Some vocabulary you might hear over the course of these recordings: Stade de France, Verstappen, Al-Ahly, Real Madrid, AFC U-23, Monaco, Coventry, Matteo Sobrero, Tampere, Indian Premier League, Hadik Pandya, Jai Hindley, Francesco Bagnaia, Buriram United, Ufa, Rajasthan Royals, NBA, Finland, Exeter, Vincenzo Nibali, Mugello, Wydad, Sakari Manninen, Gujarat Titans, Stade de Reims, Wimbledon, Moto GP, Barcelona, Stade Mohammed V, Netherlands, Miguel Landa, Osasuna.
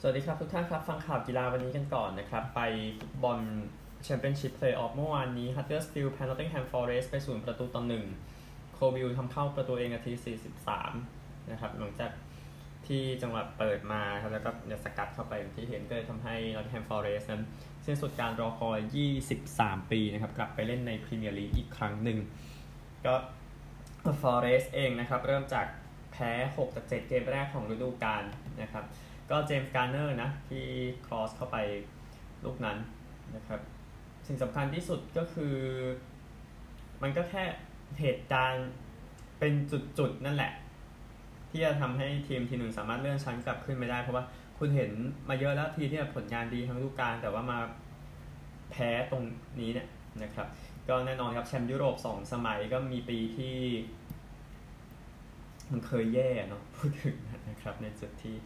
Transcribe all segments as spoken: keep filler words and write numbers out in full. สวัสดีครับทุกท่านครับฟังข่าวกีฬาวันนี้กันก่อนนะครับไปฟุตบอลแชมเปี้ยนชิพเพลย์ออฟเมื่อวานนี้ฮัตเตอร์สตีลแพ้นอตติงแฮมฟอเรสต์ไปศูนย์ประตูต่อหนึ่งโควิลทำเข้าประตูเองนาทีสี่สิบสามนะครับหลังจากที่จังหวะเปิดมาครับแล้วก็เนี่ยสกัดเข้าไปอย่างที่เห็นก็เลยทำให้นอตติงแฮมฟอเรสต์นั้นสิ้นสุดการรอคอยยี่สิบสามปีนะครับกลับไปเล่นในพรีเมียร์ลีกอีกครั้งหนึ่งก็ฟอเรสต์เองนะครับเริ่มจากแพ้หกจากเจ็ดเกมแรกของฤดูกาลนะครับก็เจมส์การ์เนอร์นะที่ครอสเข้าไปลูกนั้นนะครับสิ่งสำคัญที่สุดก็คือมันก็แค่เหตุการณ์เป็นจุดๆนั่นแหละที่จะทำให้ทีมทีหนึ่งสามารถเลื่อนชั้นกลับขึ้นไม่ได้เพราะว่าคุณเห็นมาเยอะแล้วทีที่ผลงานดีทั้งฤดูกาลแต่ว่ามาแพ้ตรงนี้เนี่ยนะครับก็แน่นอนครับแชมป์ยุโรปสองสมัยก็มีปีที่มันเคยแย่เนาะพูดถึงนะครับในจุดที่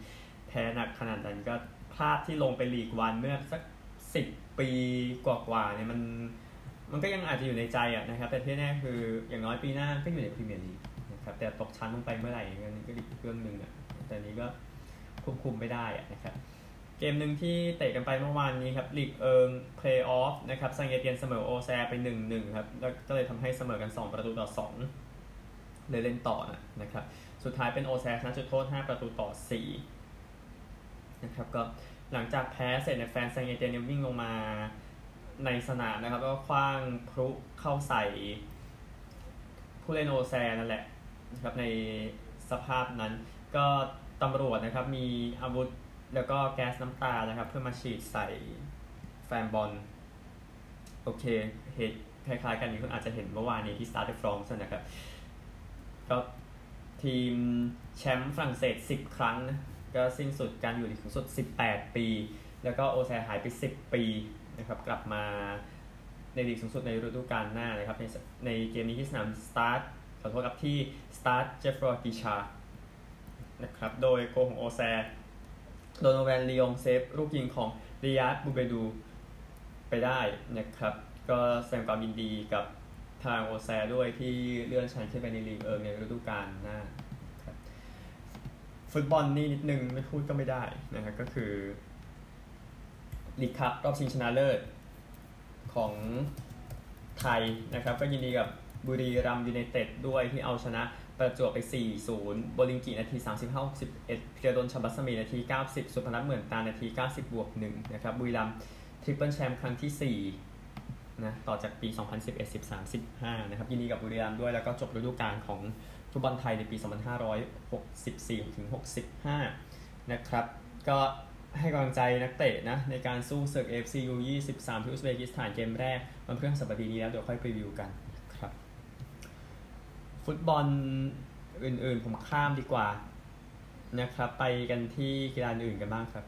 แพ้หนักขนาดนั้นก็พลาดที่ลงไปลีกวันเมื่อสักสิบปีกว่าๆเนี่ยมันมันก็ยังอาจจะอยู่ในใจอ่ะนะครับแต่ที่แน่คืออย่างน้อยปีหน้าก็อยู่ในพรีเมียร์ลีกนะครับแต่ตกชั้นลงไปเมื่อไหร่ก็นี่ก็อีกเรื่องนึงอ่ะแต่นี้ก็ควบคุมไม่ได้อ่ะนะครับเกมนึงที่เตะกันไปเมื่อวานนี้ครับลีกเอิงเพลย์ออฟนะครับซังเกเตียนเสมอโอแซไป หนึ่งหนึ่ง ครับแล้วก็เลยทำให้เสมอกันสองประตูต่อสองเลยเล่นต่อนะครับสุดท้ายเป็นโอแซชนะจุดโทษห้าประตูต่อสี่นะครับก็หลังจากแพ้เสร็จเนี่ยแฟนแซงเอเจนวิ่งลงมาในสนามนะครับก็คว้างพลุเข้าใส่ผู้เล่นโอแซนั่นแหละนะครับในสภาพนั้นก็ตำรวจนะครับมีอาวุธแล้วก็แก๊สน้ำตานะครับเพื่อมาฉีดใส่แฟนบอลโอเคเหตุคล้ายๆกันนี้คุณอาจจะเห็นเมื่อวานนี้ที่สตาร์ดฟรองซ์นะครับก็ทีมแชมป์ฝรั่งเศสสิบครั้งก็สิ้นสุดการอยู่ในสูงสุดสิบแปดปีแล้วก็โอแซหายไปสิบปีนะครับกลับมาในลีกสูงสุดในฤดูกาลหน้านะครับในในเกมนี้ที่สนามสตาร์ทขอโทษครับที่สตาร์ทเจฟฟรอกิชานะครับโดยโกของโอแซโดนโนแวนลียงเซฟลูกยิงของริยาดบูเบดูไปได้นะครับก็แสดงความยินดีกับทางโอแซด้วยที่เลื่อนชั้นขึ้นไปในลีกเอิงในฤดูกาลหน้าฟุตบอลนี่นิดนึงไม่พูดก็ไม่ได้นะครับก็คือลีกคัพรอบชิงชนะเลิศของไทยนะครับก็ยินดีกับบุรีรัมย์ยูไนเต็ดด้วยที่เอาชนะประจวบไป สี่ศูนย์ โบลิงกินาที สามสิบห้า หกสิบเอ็ด พีระดล ชบัสมีนาที เก้าสิบ สุพนัทเหมือนตานาที เก้าสิบ บวกหนึ่ง นะครับบุรีรัมย์ทริปเปิลแชมป์ครั้งที่สี่นะต่อจากปี สองพันสิบเอ็ด สิบสาม สิบห้า นะครับยินดีกับบุรีรัมย์ด้วยแล้วก็จบฤดูกาลของฟุตบอลไทยในปี สองพันห้าร้อยหกสิบสี่ ถึง หกสิบห้า นะครับก็ให้กำลังใจนักเตะนะในการสู้ศึก เอ เอฟ ซี ยู ยี่สิบสาม ที่อุซเบกิสถานเกมแรกวันพฤหัสบดีนี้แล้วเดี๋ยวค่อยรีวิวกันครับฟุตบอลอื่นๆผมข้ามดีกว่านะครับไปกันที่กีฬาอื่นกันบ้างครับ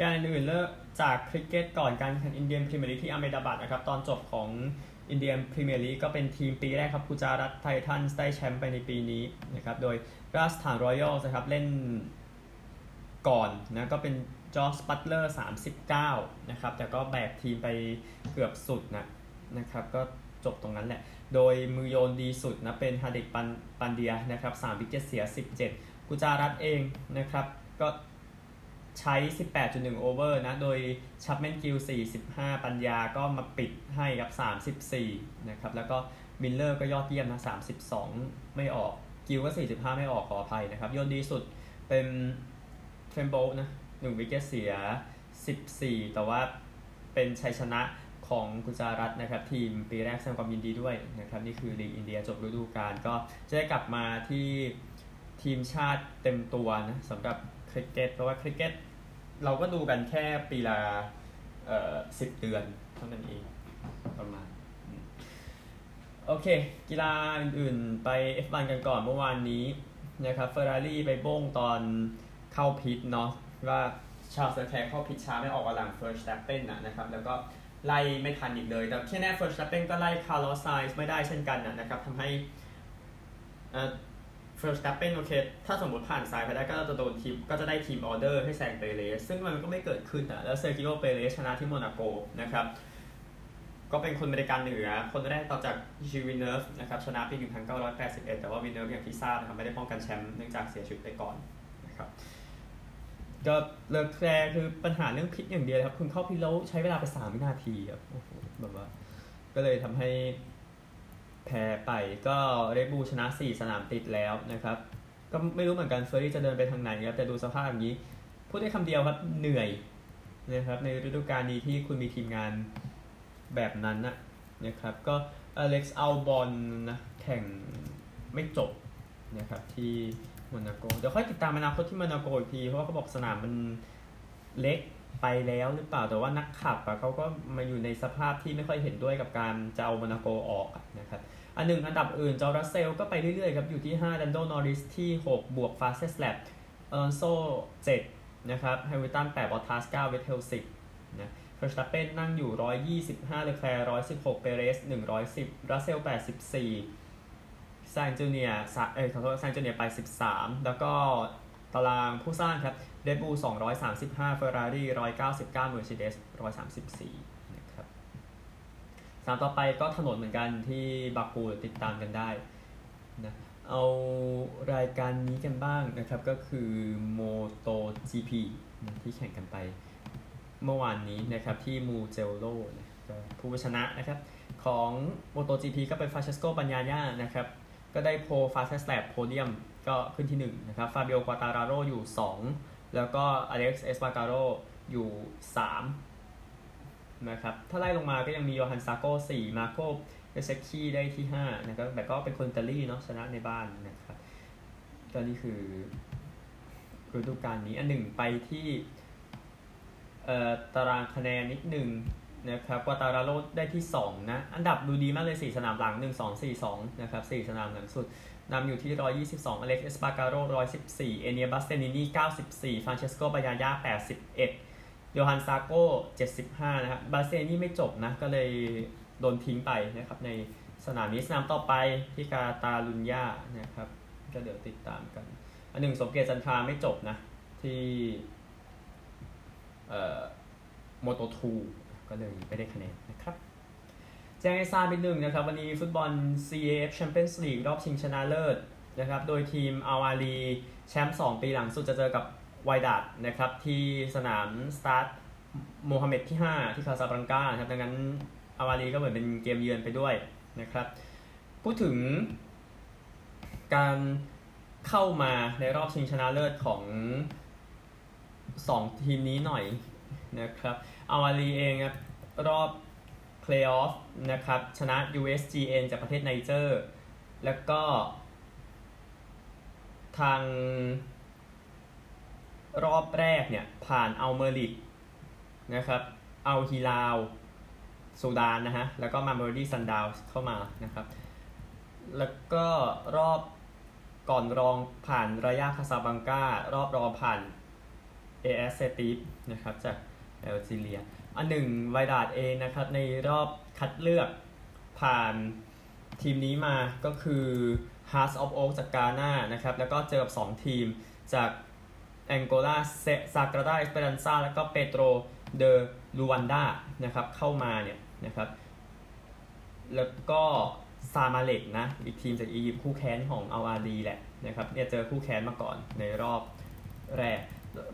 การอื่นเริ่มจากคริกเก็ตก่อนการแข่งขันอินเดียนพรีเมียร์ลีกที่อาเมดาบัดนะครับตอนจบของอินเดียนพรีเมียร์ลีกก็เป็นทีมปีแรกครับกุจารัตไททันส์ได้แชมป์ไปในปีนี้นะครับโดยราชธานรอยัลส์นะครับเล่นก่อนนะก็เป็นจอร์จบัตเลอร์สามสิบเก้านะครับแต่ก็แบกทีมไปเกือบสุดนะนะครับก็จบตรงนั้นแหละโดยมือโยนดีสุดนะเป็นฮาดิกปันเดียนะครับสามวิกเก็ตเสียสิบเจ็ดกุจารัตเองนะครับก็ใช้ สิบแปดจุดหนึ่ง โอเวอร์นะโดยชัปแมนกิลสี่สิบห้าปัญญาก็มาปิดให้กับสามสิบสี่นะครับแล้วก็มิลเลอร์ก็ยอดเยี่ยมนะสามสิบสองไม่ออกกิลก็สี่สิบห้าไม่ออกขออภัยนะครับยอดดีสุดเป็นเทรมโบลนะหนึ่งวิกเก็ตเสียสิบสี่แต่ว่าเป็นชัยชนะของกุจารัตนะครับทีมปีแรกแสดงความยินดีด้วยนะครับนี่คือลีกอินเดียจบฤดูกาลก็จะได้กลับมาที่ทีมชาติเต็มตัวนะสำหรับคริกเก็ตเพราะว่าคริกเก็ตเราก็ดูกันแค่ปีละเอ่อสิบเดือนเท่านั้นเองประมาณโอเคกีฬาอื่นๆไป เอฟ วัน กันก่อนเมื่อวานนี้นะครับ Ferrari ไปบ้งตอนเข้าพิทเนาะว่าชาร์ลส์แคลร์เข้าพิทช้าไม่ออกกำลัง Verstappen น่ะนะครับแล้วก็ไล่ไม่ทันอีกเลยแต่แค่แน่ Verstappen ก็ไล่ Carlos Sainz ไม่ได้เช่นกันน่ะนะครับทำให้เอ่อVerstappen โอเคถ้าสมมติผ่านสายไปได้ก็จะโดนทีมก็จะได้ทีมออเดอร์ให้แซงเปเรซซึ่งมันก็ไม่เกิดขึ้นอ่ะแล้วเซอร์จิโอเปเรซชนะที่โมนาโกนะครับก็เป็นคนอเมริกันเหนือคนแรกต่อจากจิลวินเนอร์ฟนะครับชนะปีหนึ่งพันเก้าร้อยแปดสิบเอ็ดแต่ว่าวินเนอร์ฟอย่างที่ทราบนะครับไม่ได้ป้องกันแชมป์เนื่องจากเสียชีวิตไปก่อนนะครับ ก็เลิกแคร์คือปัญหาเรื่องพิษอย่างเดียวครับคุณเข้าพิษแล้วใช้เวลาไปสามวินาทีครับโอ้โหแบบว่าก็เลยทำให้แพ้ไปก็เรดบูลชนะสี่สนามติดแล้วนะครับก็ไม่รู้เหมือนกันเฟอร์รี่จะเดินไปทางไหนครับแต่ดูสภาพอย่างนี้พูดได้คำเดียวครับเหนื่อยนะครับในฤดูกาลนี้ที่คุณมีทีมงานแบบนั้นนะนะครับก็อเล็กซ์อัลบอนนะแข่งไม่จบนะครับที่โมนาโกเดี๋ยวค่อยติดตามอนาคตที่โมนาโกอีกทีเพราะว่าเขาบอกสนามมันเล็กไปแล้วหรือเปล่าแต่ว่านักขับอะเขาก็มาอยู่ในสภาพที่ไม่ค่อยเห็นด้วยกับการจะเอาโมนาโกออกนะครับอันหนึ่งอันดับอื่นจอร์รัสเซลก็ไปเรื่อยๆครับอยู่ที่ห้าดันโดนอริสที่หกบวกฟาสเซสแลปอลอนโซเจ็ดนะครับแฮมิลตันแปดบอททัสเก้าเวทเทลสิบนะเฟอร์สตัปเปนนั่งอยู่หนึ่งร้อยยี่สิบห้าเลอแคลร์หนึ่งร้อยสิบหกเปเรสหนึ่งร้อยสิบรัสเซลแปดสิบสี่ซานจูเนียเอ้ยขอโทษซานจูเนียไปสิบสามแล้วก็ตารางผู้สร้างครับเรดบูลสองร้อยสามสิบห้าเฟอร์รารี่หนึ่งร้อยเก้าสิบเก้าเมอร์เซเดสหนึ่งร้อยสามสิบสี่นะครับสามต่อไปก็ถนนเหมือนกันที่บักกูติดตามกันได้นะเอารายการนี้กันบ้างนะครับก็คือโมโต จี พี ที่แข่งกันไปเมื่อวานนี้นะครับที่มูเจโลนะผู้ชนะนะครับของโมโต จี พี ก็เป็นฟรานเชสโกบัญญาญ่านะครับก็ได้โพฟาสเซสแลบโพเดียมก็ขึ้นที่หนึ่งนะครับฟาเบียโอ ควาตาราโรอยู่สองแล้วก็อเล็กซ์เอสปาการโรอยู่สามนะครับถ้าไล่ลงมาก็ยังมีโยฮันซาโก้สี่มาโกเอเซคีได้ที่ห้านะครับแต่ก็เป็นคนอิตาลีเนาะชนะในบ้านนะครับตอนนี้คือฤดูกาลนี้อันหนึ่งไปที่เอ่อตารางคะแนนนิดหนึ่งนะครับควาตาราโรได้ที่สองนะอันดับดูดีมากเลยสี่สนามหลังหนึ่ง สอง สี่ สองนะครับสี่สนามหลังสุดนำอยู่ที่หนึ่งร้อยยี่สิบสองอเล็กซ์เอสปาการโรหนึ่งร้อยสิบสี่เอเนียบัสเตนินี่เก้าสิบสี่ฟรานเชสโกบายาญ่าแปดสิบเอ็ดโยฮันซาโก้เจ็ดสิบห้านะครับบาเซนี่ไม่จบนะก็เลยโดนทิ้งไปนะครับในสนามนี้สนามต่อไปที่กาตาลุญญานะครับก็เดี๋ยวติดตามกันอันหนึ่งสมเกียรติจันทราไม่จบนะที่เอ่อโมโตทูก็เลยไม่ได้คะแนนนะครับแจ้งให้ทราบอีกหนึ่งนะครับวันนี้ฟุตบอล ซี เอ เอฟ Champions League รอบชิงชนะเลิศนะครับโดยทีมอัลอาลีแชมป์สองปีหลังสุดจะเจอกับไวดัดนะครับที่สนามสตาร์ทโมฮัมเหม็ดที่ห้าที่คาซาบลังกาครับดังนั้นอัลอาลีก็เหมือนเป็นเกมเยือนไปด้วยนะครับพูดถึงการเข้ามาในรอบชิงชนะเลิศของสองทีมนี้หน่อยนะครับอัลอาลีเองครับรอบเพลย์ออฟนะครับชนะ ยู เอส จี เอ็น จากประเทศไนเจอร์แล้วก็ทางรอบแรกเนี่ยผ่านอัลเมอริดนะครับอัลฮิลาลซูดานนะฮะแล้วก็มาเมอร์ดี้ซันดาวเข้ามานะครับแล้วก็รอบก่อนรองผ่านรายาคาซาบังการอบรองผ่านเอเอสเซติฟนะครับจากแอลจีเรียอันหนึ่งไวดาดเองนะครับในรอบคัดเลือกผ่านทีมนี้มาก็คือ Hearts of Oak จากกาน่านะครับแล้วก็เจอกับสองทีมจากแองโกลาซากราดาเอสเปรันซาแล้วก็เปโตรเดลูวันดานะครับเข้ามาเนี่ยนะครับแล้วก็ซามาเลกนะอีกทีมจากอียิปต์คู่แข่งของอัลอาลีแหละนะครับเนี่ยเจอคู่แข่งมาก่อนในรอบแรก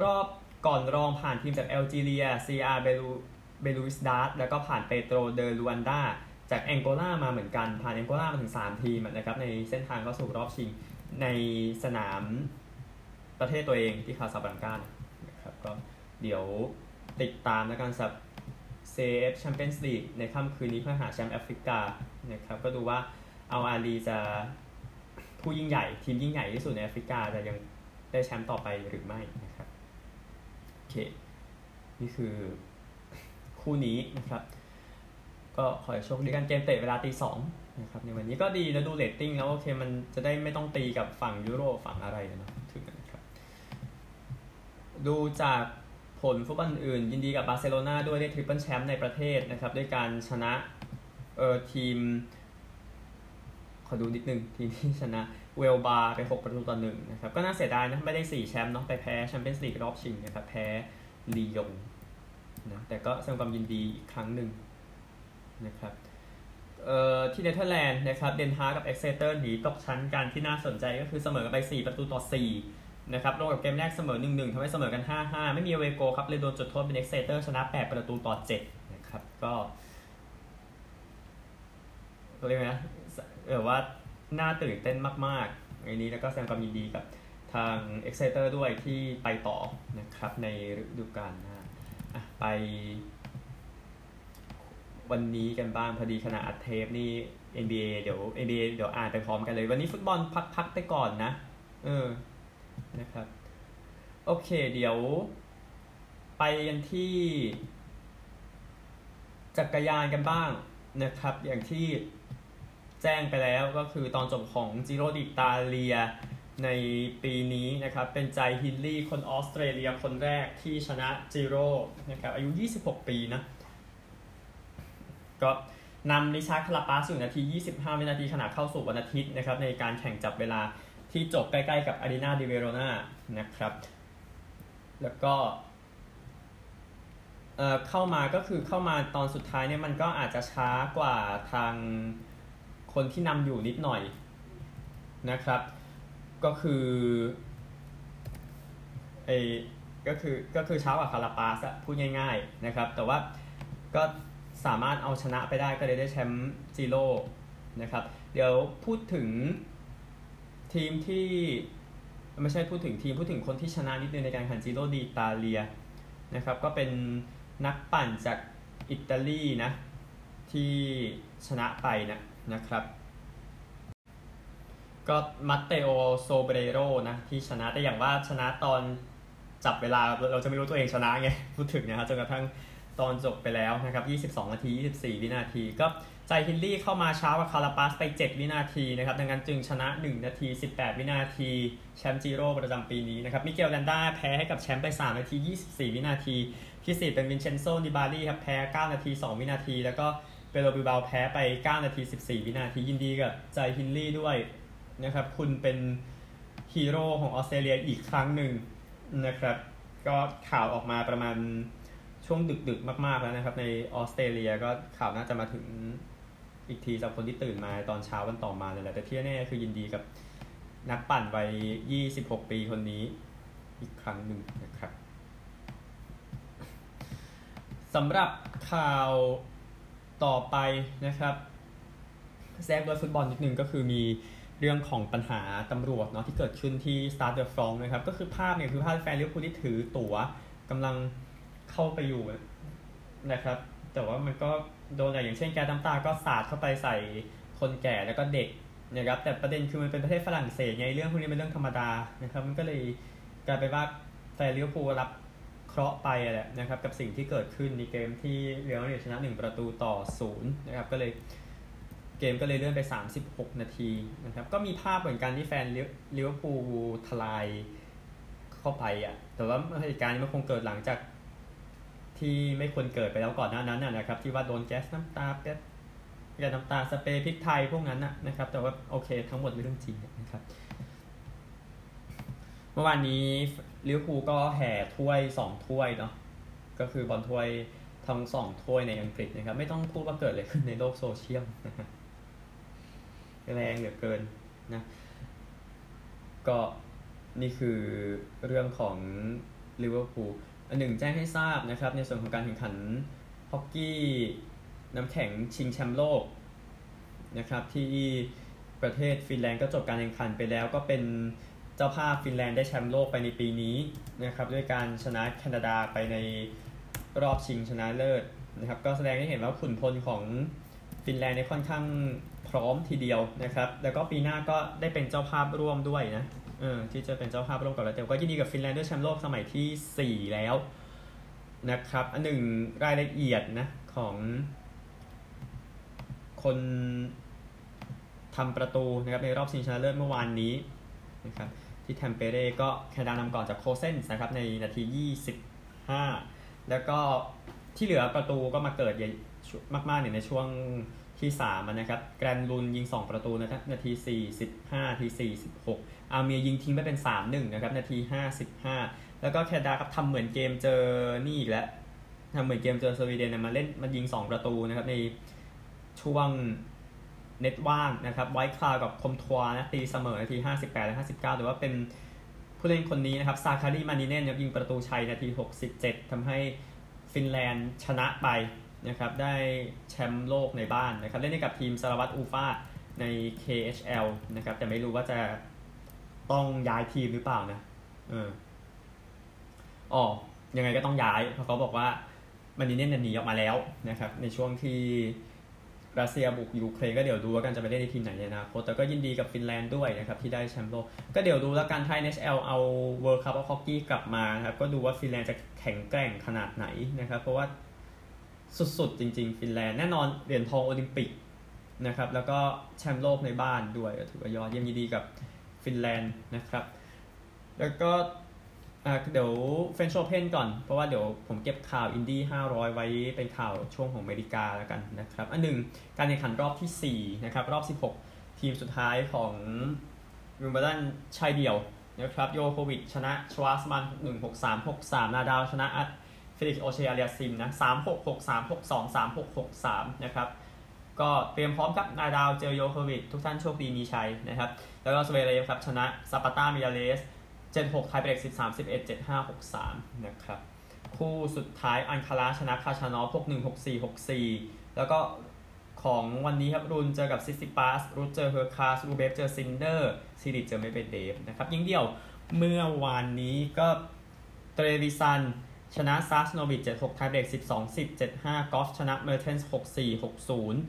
รอบก่อนรองผ่านทีมจากแอลจีเรีย ซี อาร์ เบลูเบลูวิสดาร์แล้วก็ผ่านเปโตรเดลูวันดาจากแองโกลามาเหมือนกันผ่านแองโกลามาถึงสามทีมนะครับในเส้นทางเข้าสู่รอบชิงในสนามประเทศตัวเองที่คาซาบลังกานะครับก็เดี๋ยวติดตามแล้วกันครับ ซี เอ เอฟ Champions League ในค่ำคืนนี้เพื่อหาแชมป์แอฟริกานะครับก็ดูว่าอัลอาลีจะผู้ยิ่งใหญ่ทีมยิ่งใหญ่ที่สุดในแอฟริกาจะยังได้แชมป์ต่อไปหรือไม่นะครับโอเคนี่คือคู่นี้นะครับก็ขอให้โชคดีกันเกมเตะเวลาตีสองนะครับในวันนี้ก็ดีแล้วดูเรตติ้งแล้วโอเคมันจะได้ไม่ต้องตีกับฝั่งยุโรปฝั่งอะไรนะถึงนะครับดูจากผลฟุตบอลอื่นยินดีกับบาร์เซโลนาด้วยได้ทริปเปิลแชมป์ในประเทศนะครับด้วยการชนะเอ่อทีมขอดูนิดนึงทีมที่ชนะเวลบาไปหกประตูต่อหนึ่งนะครับก็น่าเสียดายนะไม่ได้สี่แชมป์เนาะไปแพ้แชมเปี้ยนส์ลีกรอบชิงนะครับแพ้ลียงนะแต่ก็แสดงความยินดีอีกครั้งหนึ่งนะครับเอ่อที่เนเธอร์แลนด์นะครับเดนฮาร์กกับเอ็กเซเตอร์หนีตกชั้นกันที่น่าสนใจก็คือเสมอกันไปสี่ประตูต่อสี่ นะครับลงกับเกมแรกเสมอ หนึ่งหนึ่ง ทำให้เสมอกัน ห้าห้า ไม่มีเวโกครับเลยโดนจุดโทษเป็นเอ็กเซเตอร์ชนะแปดประตูต่อเจ็ดนะครับก็เรียกไงนะแบบว่าน่าตื่นเต้นมากๆในนี้แล้วก็แสดงความยินดีกับทางเอ็กเซเตอร์ด้วยที่ไปต่อนะครับในฤดูกาลหน้าไปวันนี้กันบ้างพอดีขณะอัดเทปนี่ เอ็น บี เอ เดี๋ยว เอ็น บี เอ เดี๋ยวอ่านไปพร้อมกันเลยวันนี้ฟุตบอลพักๆไปก่อนนะเออนะครับโอเคเดี๋ยวไปกันที่จักรยานกันบ้างนะครับอย่างที่แจ้งไปแล้วก็คือตอนจบของจิโรดิตาเลียในปีนี้นะครับเป็นใจฮินลี่คนออสเตรเลียคนแรกที่ชนะจิโร่นะครับอายุยี่สิบหกปีนะก็นำริชาร์ดคาลาปาสอยู่นาทียี่สิบห้าวินาทีขณะเข้าสู่วันอาทิตย์นะครับในการแข่งจับเวลาที่จบใกล้ๆกับอารีนาดิเวโรนานะครับแล้วก็เอ่อเข้ามาก็คือเข้ามาตอนสุดท้ายเนี่ยมันก็อาจจะช้ากว่าทางคนที่นำอยู่นิดหน่อยนะครับก็คือไอ้ก็คือก็คือช้ากว่าคาลาปาสอะพูดง่ายๆนะครับแต่ว่าก็สามารถเอาชนะไปได้ก็เลยได้แชมป์จิโร่นะครับเดี๋ยวพูดถึงทีมที่ไม่ใช่พูดถึงทีมพูดถึงคนที่ชนะนิดนึงในการแข่งจิโร่ดิตาเลียนะครับก็เป็นนักปั่นจากอิตาลีนะที่ชนะไปนะนะครับก็มัตเตโอโซเบเรโรนะที่ชนะแต่อย่างว่าชนะตอนจับเวลาเราจะไม่รู้ตัวเองชนะไงพูดถึงนะครับจนกระทั่งตอนจบไปแล้วนะครับยี่สิบสองนาทียี่สิบสี่วินาทีก็ใจฮินลี่เข้ามาช้ากว่าคาราปาสไปเจ็ดวินาทีนะครับดังนั้นจึงชนะหนึ่งนาทีสิบแปดวินาทีแชมป์จิโร่ประจำปีนี้นะครับมิเกลแลนด้าแพ้ให้กับแชมป์ไปสามนาทียี่สิบสี่วินาทีที่สี่เป็นวินเชนโซดิบารี่ครับแพ้เก้านาทีสองวินาทีแล้วก็เปโดรบิบาลแพ้ไปเก้านาทีสิบสี่วินาทียินดีกับใจฮินลี่ด้วยนะครับคุณเป็นฮีโร่ของออสเตรเลียอีกครั้งหนึ่งนะครับก็ข่าวออกมาประมาณช่วงดึกๆมากๆแล้วนะครับในออสเตรเลียก็ข่าวน่าจะมาถึงอีกทีจากคนที่ตื่นมาตอนเช้าวันต่อมาเลยแหละแต่ที่แน่คือยินดีกับนักปั่นวัยยี่สิบหกปีคนนี้อีกครั้งหนึ่งนะครับสำหรับข่าวต่อไปนะครับแทรกด้วยฟุตบอลนิดนึงก็คือมีเรื่องของปัญหาตำรวจเนาะที่เกิดขึ้นที่ Stade de France นะครับก็คือภาพเนี่ยคือภาพแฟนลิเวอร์พูลที่ถือตั๋วกำลังเข้าไปอยู่นะครับแต่ว่ามันก็โดนอย่างเช่นแก๊สน้ำตาก็สาดเข้าไปใส่คนแก่แล้วก็เด็กนะครับแต่ประเด็นคือมันเป็นประเทศฝรั่งเศสไงเรื่องพวกนี้เป็นเรื่องธรรมดานะครับมันก็เลยกลายไปว่าแฟนลิเวอร์พูลรับเคราะห์ไปแหละนะครับกับสิ่งที่เกิดขึ้นในเกมที่เรอัลมาดริดชนะหนึ่งประตูต่อศูนย์นะครับก็เลยเกมก็เลยเลื่อนไปสามสิบหกนาทีนะครับก็มีภาพเหมือนกันที่แฟนลิเวอร์พูลทลายเข้าไปอ่ะแต่ว่าเหตุการณ์นี้มันคงเกิดหลังจากที่ไม่ควรเกิดไปแล้วก่อนหน้านั้นนะครับที่ว่าโดนแก๊สน้ำตาแก๊สยาน้ำตาสเปรย์พริกไทยพวกนั้นนะครับแต่ว่าโอเคทั้งหมดเป็นเรื่องจริงนะครับเมื่อวานนี้ลิเวอร์พูลก็แห่ถ้วยสองถ้วยเนาะก็คือบอลถ้วยทั้งสองถ้วยในอังกฤษนะครับไม่ต้องพูดว่าเกิดอะไรขึ้นในโลกโซเชียลแรงเหลือเกินนะก็นี่คือเรื่องของลิเวอร์พูลอันหนึ่งแจ้งให้ทราบนะครับในส่วนของการแข่งขันฮอกกี้น้ำแข็งชิงแชมป์โลกนะครับที่ประเทศฟินแลนด์ก็จบการแข่งขันไปแล้วก็เป็นเจ้าภาพฟินแลนด์ได้แชมป์โลกไปในปีนี้นะครับด้วยการชนะแคนาดาไปในรอบชิงชนะเลิศนะครับก็แสดงให้เห็นว่าขุนพลของฟินแลนด์เนี่ยค่อนข้างพร้อมทีเดียวนะครับแล้วก็ปีหน้าก็ได้เป็นเจ้าภาพร่วมด้วยนะเออที่จะเป็นเจ้าภาพร่วมกับเราแต่ก็ยินดีกับฟินแลนด์ด้วยแชมป์โลกสมัยที่สี่แล้วนะครับอันหนึ่งรายละเอียดนะของคนทำประตูนะครับในรอบชิงชนะเลิศเมื่อวานนี้นะครับที่แทมเปเร่ก็แคนาดานำก่อนจากโคเซนส์นะครับในนาทียี่สิบห้าแล้วก็ที่เหลือประตูก็มาเกิดมากๆเนี่ยในช่วงที่สามนะครับแกรนลุนยิงสองประตูนะครับนาทีสี่สิบห้านาทีสี่สิบหกอาเมียยิงทิ้งไปเป็น สามหนึ่ง นะครับนาทีห้าสิบห้าแล้วก็แคนาดาครับทำเหมือนเกมเจอนี่อีกแล้วทำเหมือนเกมเจอสวีเดนมาเล่นมายิงสองประตูนะครับในช่วงเน็ตว่างนะครับไวท์คลาวกับคอมทัวร์นะตีเสมอนาทีห้าสิบแปดและห้าสิบเก้าแต่ว่าเป็น ผู้เล่นคนนี้นะครับซาคารีมานิเน่ยิงประตูชัยนาทีหกสิบเจ็ดทำให้ฟินแลนด์ชนะไปนะครับได้แชมป์โลกในบ้านนะครับเล่นให้กับทีมสารวัตรอูฟ่าใน เค เอช แอล นะครับแต่ไม่รู้ว่าจะต้องย้ายทีมหรือเปล่านะเอออ๋อยังไงก็ต้องย้ายเพราะเขาบอกว่ามานิเน่หนีออกมาแล้วนะครับในช่วงที่รัสเซียบุกยูเครนก็เดี๋ยวดูว่ากันจะไปเล่นในทีมไหนในอนาคตแต่ก็ยินดีกับฟินแลนด์ด้วยนะครับที่ได้แชมป์โลกก็เดี๋ยวดูแล้วการไทย เอ็น เอช แอล เอา World Cup เอาฮอกกี้กลับมานะครับก็ดูว่าฟินแลนด์จะแข็งแกร่งขนาดไหนนะครับเพราะว่าสุดๆจริงๆฟินแลนด์แน่นอนเหรียญทองโอลิมปิกนะครับแล้วก็แชมป์โลกในบ้านด้วยถือว่ายอดเยี่ยมยินดีกับฟินแลนด์นะครับแล้วก็เดี๋ยวเฟรนช์โอเพ่นก่อนเพราะว่าเดี๋ยวผมเก็บข่าวอินดี้ห้าร้อยไว้เป็นข่าวช่วงของอเมริกาแล้วกันนะครับอันหนึ่งการแข่งขันรอบที่สี่นะครับรอบสิบหกทีมสุดท้ายของวิมเบิลดันชายเดี่ยวนะครับโยโควิชชนะชวาสมันหนึ่ง หก สาม หก สามนาดาลชนะเฟลิกซ์โอเชียเรียซิมนะสาม หก หก สาม หก สอง สาม หก หก สามนะครับก็เตรียมพร้อมครับนาดาลเจอโยโควิชทุกท่านโชคดีมีชัยนะครับแล้วก็สเวเรฟครับชนะซาปาต้ามิราเลสเจ็ด หก ไทยเบรกสิบสาม สิบเอ็ด เจ็ด ห้า หก สามนะครับคู่สุดท้ายอังคาราชนะคาชานอฟหก หนึ่ง หก สี่ หก สี่แล้วก็ของวันนี้ครับรุนเจอกับซิสซิปัสรุดเจอเฮอร์คาสรูเบฟเจอซินเดอร์ซีริตเจอเมเปเดฟนะครับยิงเดี่ยวเมื่อวานนี้ก็เตรวิซันชนะซาสโนวิช เจ็ด หก ไทยเบรกสิบสอง สิบ เจ็ด ห้ากอล์ฟชนะเมอร์เทนส์หก สี่ หก ศูนย์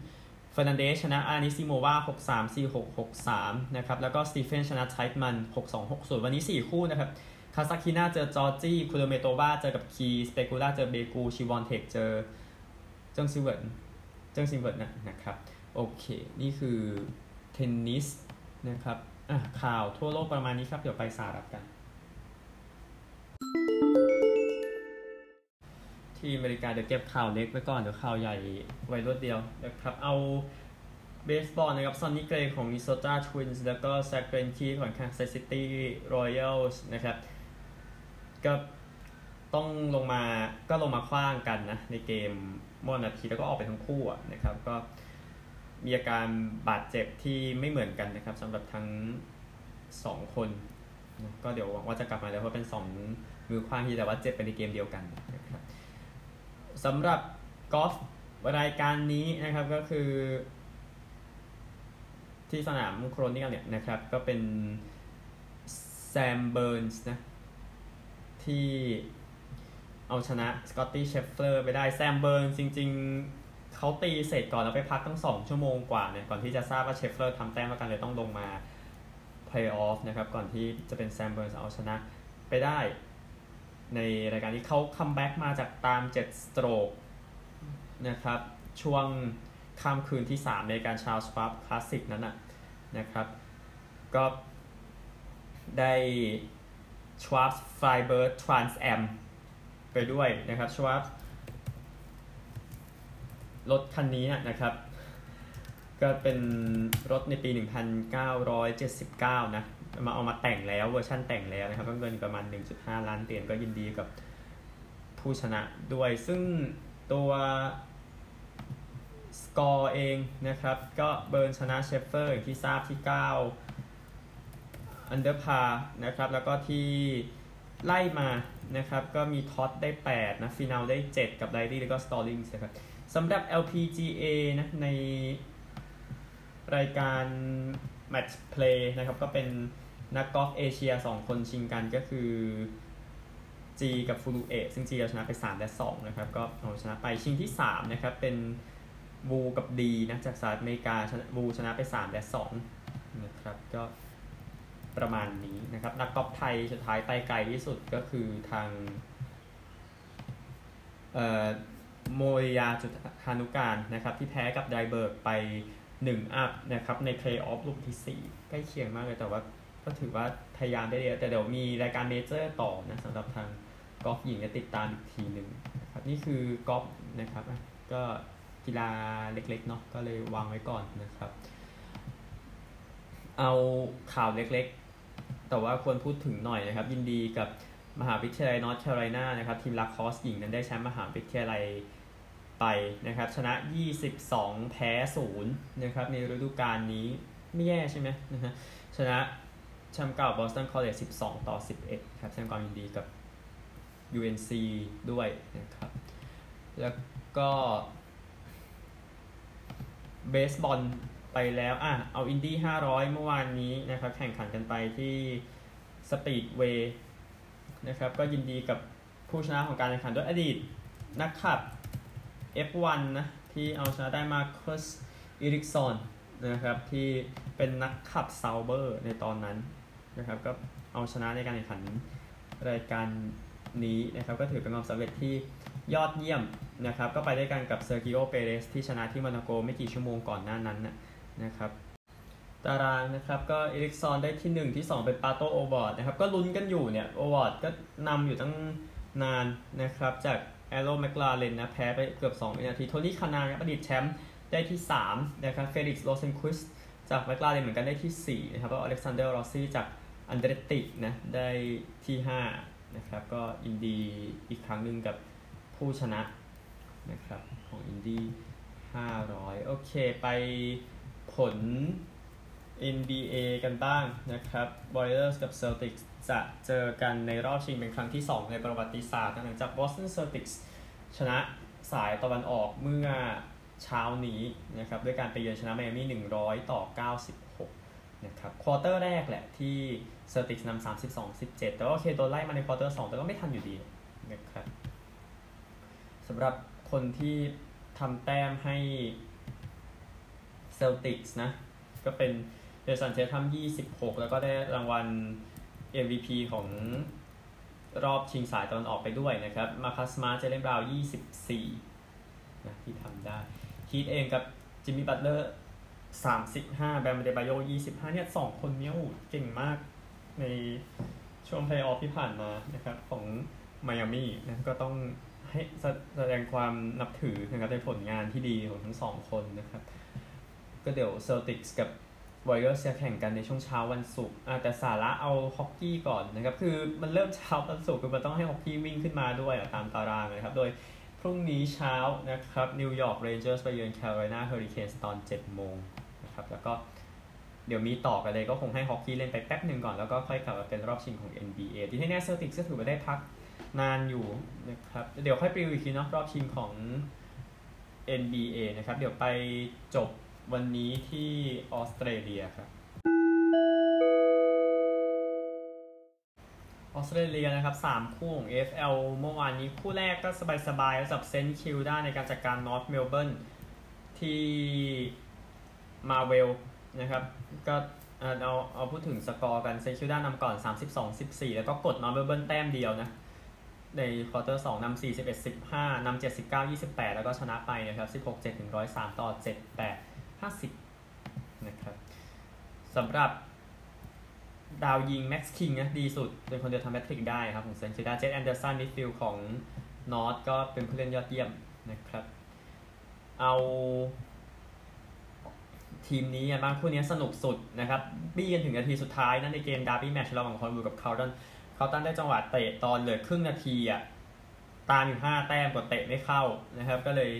เฟอร์นันเดสชนะอานิซิโมวาหก สาม สี่ หก หก สามนะครับแล้วก็สตีเฟนชนะไทป์มันหก สอง หก ศูนย์วันนี้สี่คู่นะครับคาซาคิน่าเจอจอร์จี้คูโดเมโตวาเจอกับคีสเปกูล่าเจอเบกูชิวอนเทคเจอเจิ้งซิเวิร์ดเจิ้งซิเวิร์ดนะนะครับโอเคนี่คือเทนนิสนะครับอ่ะข่าวทั่วโลกประมาณนี้ครับเดี๋ยวไปสหรัฐกันที่อเมริกาเดี๋ยวเก็บข่าวเล็กไว้ก่อนเดี๋ยวข่าวใหญ่ไว้รวดเดียวนะครับเอาเบสบอลนะครับซอนนี่เกรย์ของมินนิโซตาทวินส์แล้วก็แซคเกรนคีของแคนซัสซิตี้รอยัลส์นะครับก็ต้องลงมาก็ลงมาคว้างกันนะในเกมเมื่อวันอาทิตย์แล้วก็ออกไปทั้งคู่นะครับก็มีอาการบาดเจ็บที่ไม่เหมือนกันนะครับสำหรับทั้งสองคนนะก็เดี๋ยวหวังว่าจะกลับมาแล้วเพราะเป็นสองมือคว้างที่แต่ว่าเจ็บไปในเกมเดียวกันนะครับสำหรับกอล์ฟรายการนี้นะครับก็คือที่สนามโครนิคเนี่ยนะครับก็เป็นแซมเบิร์นส์นะที่เอาชนะสกอตตี้เชฟเฟอร์ไปได้แซมเบิร์นส์จริงๆเขาตีเสร็จก่อนแล้วไปพักตั้งสองชั่วโมงกว่าเนี่ยก่อนที่จะทราบว่าเชฟเฟอร์ทำแต้มแล้วกันเลยต้องลงมาเพลย์ออฟนะครับก่อนที่จะเป็นแซมเบิร์นส์เอาชนะไปได้ในรายการนี้เขาคัมแบ็กมาจากตามเจ็ดสโตรกนะครับช่วงค่ำคืนที่สามในการชาวสควอชคลาสสิกนั้นน่ะนะครับก็ได้ชวาร์ฟไฟเบิร์ดทรานส์แอมไปด้วยนะครับชวาร์ฟรถคันนี้นะครับก็เป็นรถในปีหนึ่งพันเก้าร้อยเจ็ดสิบเก้านะมาเอามาแต่งแล้วเวอร์ชั่นแต่งแล้วนะครับเงินประมาณ หนึ่งจุดห้า ล้านเหรียญก็ยินดีกับผู้ชนะด้วยซึ่งตัวสกอร์เองนะครับก็เบิร์นชนะเชฟเฟอร์อย่างที่ทราบที่เก้าอันเดอร์พาร์นะครับแล้วก็ที่ไล่มานะครับก็มีท็อตได้แปดนะฟินาลได้เจ็ดกับไลดี้แล้วก็สตอลลิงส์นะครับสำหรับ แอล พี จี เอ นะในรายการแมตช์เพลย์นะครับก็เป็นนักกอล์ฟเอเชียสองคนชิงกันก็คือจีกับฟูรุเอะซึ่งจีเอาชนะไปสามและสองนะครับก็เอาชนะไปชิงที่สามนะครับเป็นวูกับดีนะจากสหรัฐอเมริกาวูชนะไปสามและสองนะครับก็ประมาณนี้นะครับนักกอล์ฟไทยสุดท้ายไปไกลที่สุดก็คือทางเอ่อโมริยาจุธานุการนะครับที่แพ้กับไดเบิร์กไปหนึ่งอัพนะครับในเพลย์ออฟลูกที่สี่ใกล้เคียงมากเลยแต่ว่าก็ถือว่าพยายามได้เลยแต่เดี๋ยวมีรายการเมเจอร์ต่อนะสำหรับทางกอล์ฟหญิงจะติดตามอีกทีหนึ่งนะครับนี่คือกอล์ฟนะครับก็กีฬาเล็กๆเนาะก็เลยวางไว้ก่อนนะครับเอาข่าวเล็กๆแต่ว่าควรพูดถึงหน่อยนะครับยินดีกับมหาวิทยาลัยนอร์ทแคโรไลนานะครับทีมลาคอสหญิงนั้นได้แชมป์มหาวิทยาลัยไปนะครับชนะยี่สิบสองแพ้ศูนย์นะครับในฤดูกาลนี้ไม่แย่ใช่ไหมนะฮะชนะ แชมป์เก่า Boston College สิบสองต่อสิบเอ็ดครับแชมป์เก่ายินดีกับ ยู เอ็น ซี ด้วยนะครับแล้วก็เบสบอลไปแล้วอ่ะเอาอินดี้ห้าร้อยเมื่อวานนี้นะครับแข่งขันกันไปที่สปีดเวย์นะครับก็ยินดีกับผู้ชนะของการแข่งขันด้วยอดีตนักขับ เอฟ วัน นะที่เอาชนะได้มาร์คัส อีริกสันนะครับที่เป็นนักขับซาวเบอร์ในตอนนั้นนะครับก็เอาชนะในการแข่งขันรายการนี้นะครับก็ถือเป็นความสำเร็จที่ยอดเยี่ยมนะครับก็ไปด้วยกันกับเซอร์กิโอ เปเรสที่ชนะที่โมนาโกไม่กี่ชั่วโมงก่อนหน้านั้นนะครับตารางนะครับก็อีริกสันได้ที่หนึ่งที่สองเป็นปาโต โอบอร์ดนะครับก็ลุ้นกันอยู่เนี่ยโอบอร์ดก็นำอยู่ตั้งนานนะครับจากแอโรแมคลาเรนนะแพ้ไปเกือบสองวินาทีโทนี่คานาอดีตแชมป์ได้ที่สามนะครับเฟลิกซ์โรเซนควิสจากแมคลาเรนเหมือนกันได้ที่สี่นะครับแล้วอเล็กซานเดอร์รอซี่จากอันเดรตินะได้ที่ห้านะครับก็ยินดีอีกครั้งหนึ่งกับผู้ชนะนะครับของอินดี้ห้าร้อยโอเคไปผล เอ็น บี เอ กันบ้างนะครับ Warriors กับ Celtics จะเจอกันในรอบชิงเป็นครั้งที่สองในประวัติศาสตร์หลังจาก Boston Celtics ชนะสายตะวันออกเมื่อเช้านี้นะครับด้วยการไปเยือนชนะไมอามี่หนึ่งร้อยต่อเก้าสิบหกนะครับควอเตอร์แรกแหละที่ Celtics นำ สามสิบสอง สิบเจ็ด แต่ว่าโอเคโดนไล่มาในควอเตอร์สองแต่ก็ไม่ทันอยู่ดีนะครับสำหรับคนที่ทำแต้มให้ Celtics นะก็เป็นเดซันเชทัมยี่สิบหกแล้วก็ได้รางวัล เอ็ม วี พี ของรอบชิงสายตะวันออกไปด้วยนะครับมาคัสมาเจเลนบราวน์ยี่สิบสี่นะที่ทำได้ฮีทเองกับจิมมี่บัตเลอร์สามสิบห้าแบมเดบายโยยี่สิบห้าเนี่ยสองคนนี้โหเก่งมากในช่วงเพลย์ออฟที่ผ่านมานะครับของไมอามี่นะก็ต้องให้แสดงความนับถือนะครับในผลงานที่ดีของทั้งสองคนนะครับก็เดี๋ยว Celtics กับ Warriors จะแข่งกันในช่วงเช้าวันศุกร์แต่สาระเอาฮอกกี้ก่อนนะครับคือมันเริ่มเช้าวันศุกร์คือมันต้องให้ฮอกกี้วิ่งขึ้นมาด้วยตามตารางนะครับโดยพรุ่งนี้เช้านะครับ New York Rangers ไปเยือน Carolina Hurricanes ตอน เจ็ดโมงนะครับแล้วก็เดี๋ยวมีต่อกันเลยก็คงให้ฮอกกี้เล่นไปแป๊บหนึ่งก่อนแล้วก็ค่อยกลับมาเป็นรอบชิงของ เอ็น บี เอ ที่ให้แน่ Celtics ก็ถือว่าได้พักนานอยู่นะครับเดี๋ยวค่อยไปดูอีกทีเนาะรอบชิงของ เอ็น บี เอ นะครับเดี๋ยวไปจบวันนี้ที่ออสเตรเลียครับออสเตรเลียนะครับสามคู่ของ เอฟ แอล เมื่อวานนี้คู่แรกก็สบายๆสำหรับเซนต์คิวด้าในการจัดการนอร์ทเมลเบิร์นที่มาเวลนะครับก็เอาเอาพูดถึงสกอร์กันเซนต์คิวด้านำก่อน สามสิบสอง สิบสี่ แล้วก็กดนอร์ทเมลเบิร์นแต้มเดียวนะในควอเตอร์สองนำ สี่สิบเอ็ด สิบห้า นำ เจ็ดสิบเก้า ยี่สิบแปดแล้วก็ชนะไปนะครับสิบหก เจ็ด หนึ่งร้อยสามต่อเจ็ดสิบแปดห้าสิบนะครับสำหรับดาวยิงแม็กซ์คิงนะดีสุดเป็นคนเดียวทำแฮตทริกได้ครับของเซนต์คิวด้าเจสแอนเดอร์สันมิดฟิลด์ของนอร์ทก็เป็นผู้เล่นยอดเยี่ยมนะครับเอาทีมนี้บ้างคู่นี้สนุกสุดนะครับบี้กันถึงนาทีสุดท้ายนะในเกมดาร์บี้แมตช์ระหว่างคอนบูกับคาร์ตันคาร์ตันได้จังหวะเตะตอนเหลือครึ่งนาทีอ่ะตามอยู่ห้าแต้มกดเตะไม่เข้านะครับก็เลย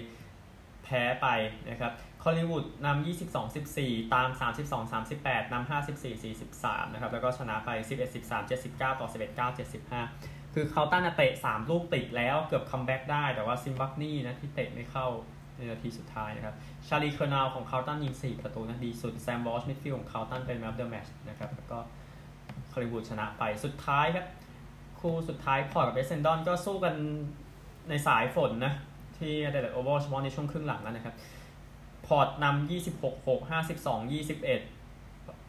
แพ้ไปนะครับคอลลีวูดนำ ยี่สิบสอง สิบสี่ ตาม สามสิบสอง สามสิบแปด นำ ห้าสิบสี่ สี่สิบสาม นะครับแล้วก็ชนะไป สิบเอ็ด สิบสาม เจ็ดสิบเก้า ต่อ สิบเอ็ด เก้า เจ็ดสิบห้า คือเขาตั้งเตะสามลูกติดแล้วเกือบคัมแบ็กได้แต่ว่าซิมบักนี่นะที่เตะไม่เข้าในนาทีสุดท้ายนะครับชาลีเคอร์นาลของคาร์ตันยิงสี่ประตูนะดีสุดแซมบอชมิดฟิลด์ของคาร์ตันเป็นแมตช์เดอะแมตช์นะครับแล้วก็คอลลีวูดชนะไปสุดท้ายครับคู่สุดท้ายพอร์ตกับเอสเซนดอนก็สู้กันในสายฝนนะที่เดลเลตโอเวอร์เฉพาะในช่วงครึ่งหลังแล้วนะครับพอร์ตนำ ยี่สิบหก หก ห้าสิบสอง ยี่สิบเอ็ด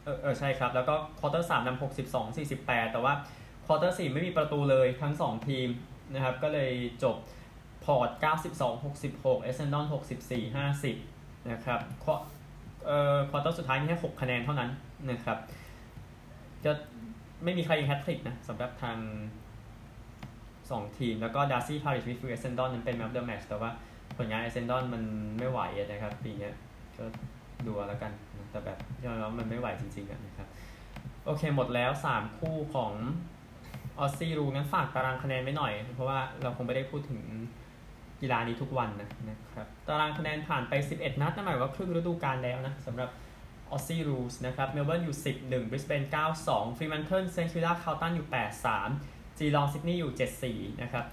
เออเออใช่ครับแล้วก็ควอเตอร์สามนำ หกสิบสอง สี่สิบแปดแต่ว่าควอเตอร์สี่ไม่มีประตูเลยทั้งสองทีมนะครับก็เลยจบพอร์ต เก้าสิบสอง หกสิบหก เอสเซนดอน หกสิบสี่ ห้าสิบนะครับควอเอ่อควอเตอร์สุดท้ายมีแค่หกคะแนนเท่านั้นนะครับจะไม่มีใครยิงแฮตทริกนะสำหรับทางสองทีมแล้วก็ดาร์ซี่พาริชมิดฟิลด์เอสเซนดอนนั้นเป็นแมตช์เดอะแมตช์แต่ว่าผลงานเอเซนดอนมันไม่ไหวนะครับปีนี้ก็ดูแล้วกันแต่แบบยอมรับมันไม่ไหวจริงๆนะครับโอเคหมดแล้วสามคู่ของออสซี่รูงั้นฝากตารางคะแนนไว้หน่อยเพราะว่าเราคงไม่ได้พูดถึงกีฬานี้ทุกวันนะนะครับตารางคะแนนผ่านไปสิบเอ็ดนัดนั่นหมายว่าครึ่งฤดูกาลแล้วนะสำหรับอ ออสซี่รูสนะครับเมลเบิร์นอยู่สิบหนึ่งบริสเบนเก้าสองฟรีแมนเทิลเซนต์คิวล่าคาวตันอยู่แปดสามจีลองซิดนีย์อยู่เจ็ดสี่นะครับ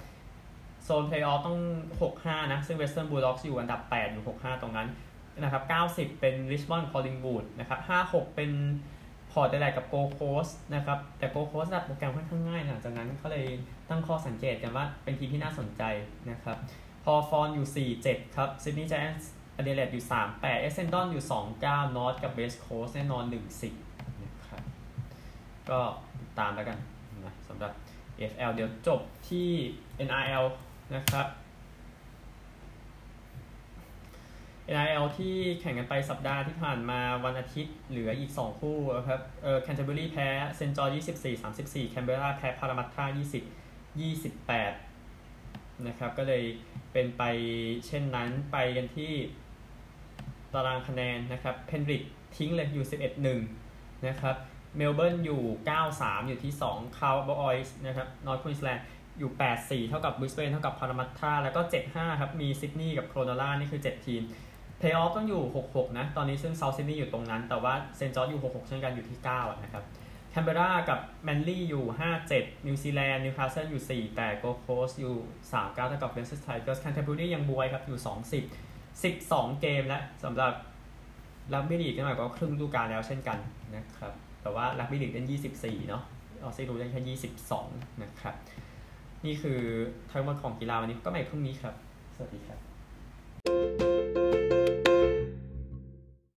โซนเพลย์ออฟต้องหกห้านะซึ่งเวสเทิร์นบูลด็อกส์อยู่อันดับแปดอยู่หกห้าตรงนั้นนะครับเก้าสิบเป็นริชมอนด์คอลลิงวูดนะครับห้าสิบหกเป็นพอร์ตได้กับโกลด์โคสต์นะครับแต่โกลด์โคสต์โปรแกรมค่อนข้างง่ายหลังจากนั้นเขาเลยตั้งข้อสังเกตกันว่าเป็นทีมที่น่าสนใจนะครับพอฟอนอยู่สี่เจ็ดครับซิดนีย์ไจแอนท์อเดเลดอยู่สามแปดเอสเซนดอนอยู่สองเก้านอร์ทกับเวสต์โคสต์แน่นอนหนึ่งสิบนะครับก็ตามแล้วกันนะสำหรับ เอฟ แอล เดี๋ยวจบที่ เอ็น อาร์ แอล นะครับ เอ็น อาร์ แอล ที่แข่งกันไปสัปดาห์ที่ผ่านมาวันอาทิตย์เหลืออีกสองคู่นะครับเอ่อ Canterbury แพ้ Saint George ยี่สิบสี่ สามสิบสี่ Canberra แพ้ Parramatta ยี่สิบ ยี่สิบแปดนะครับก็เลยเป็นไปเช่นนั้นไปกันที่ตารางคะแนนนะครับ Penrith ทิ้งเลยอยู่ สิบเอ็ดหนึ่ง นะครับเมลเบิร์นอยู่ เก้าสาม อยู่ที่สอง Cowboys นะครับ North Queensland อยู่ แปดสี่ เท่ากับ Brisbane เท่ากับ Parramatta แล้วก็ เจ็ดห้า ครับมี Sydney กับ Cronulla นี่คือเจ็ดทีม Playoff ต้องอยู่หกหกนะตอนนี้ซึ่ง South Sydney อยู่ตรงนั้นแต่ว่า Saint George อยู่หกหกเช่นกันอยู่ที่เก้านะครับ Canberra กับ Manly อยู่ห้าเจ็ด New Zealand Newcastle อยู่สี่แปด Gold Coast อยู่สามเก้าเท่ากับ Western Tigers Canterbury ยังบวยครับอยู่สองสิบ สิบสองเกมแล้วสำหรับ Rugby League ก็หมายความว่าครึ่งฤดูกาลแล้วเช่นกันนะครับแต่ว่าลักบี้ลีกเล่นยี่สิบสี่เนาะออสซี่รูสเล่นแค่ยี่สิบสองนะครับนี่คือทั้งหมดของกีฬาวันนี้ก็ใหม่พรุ่งนี้ครับสวัสดีครับ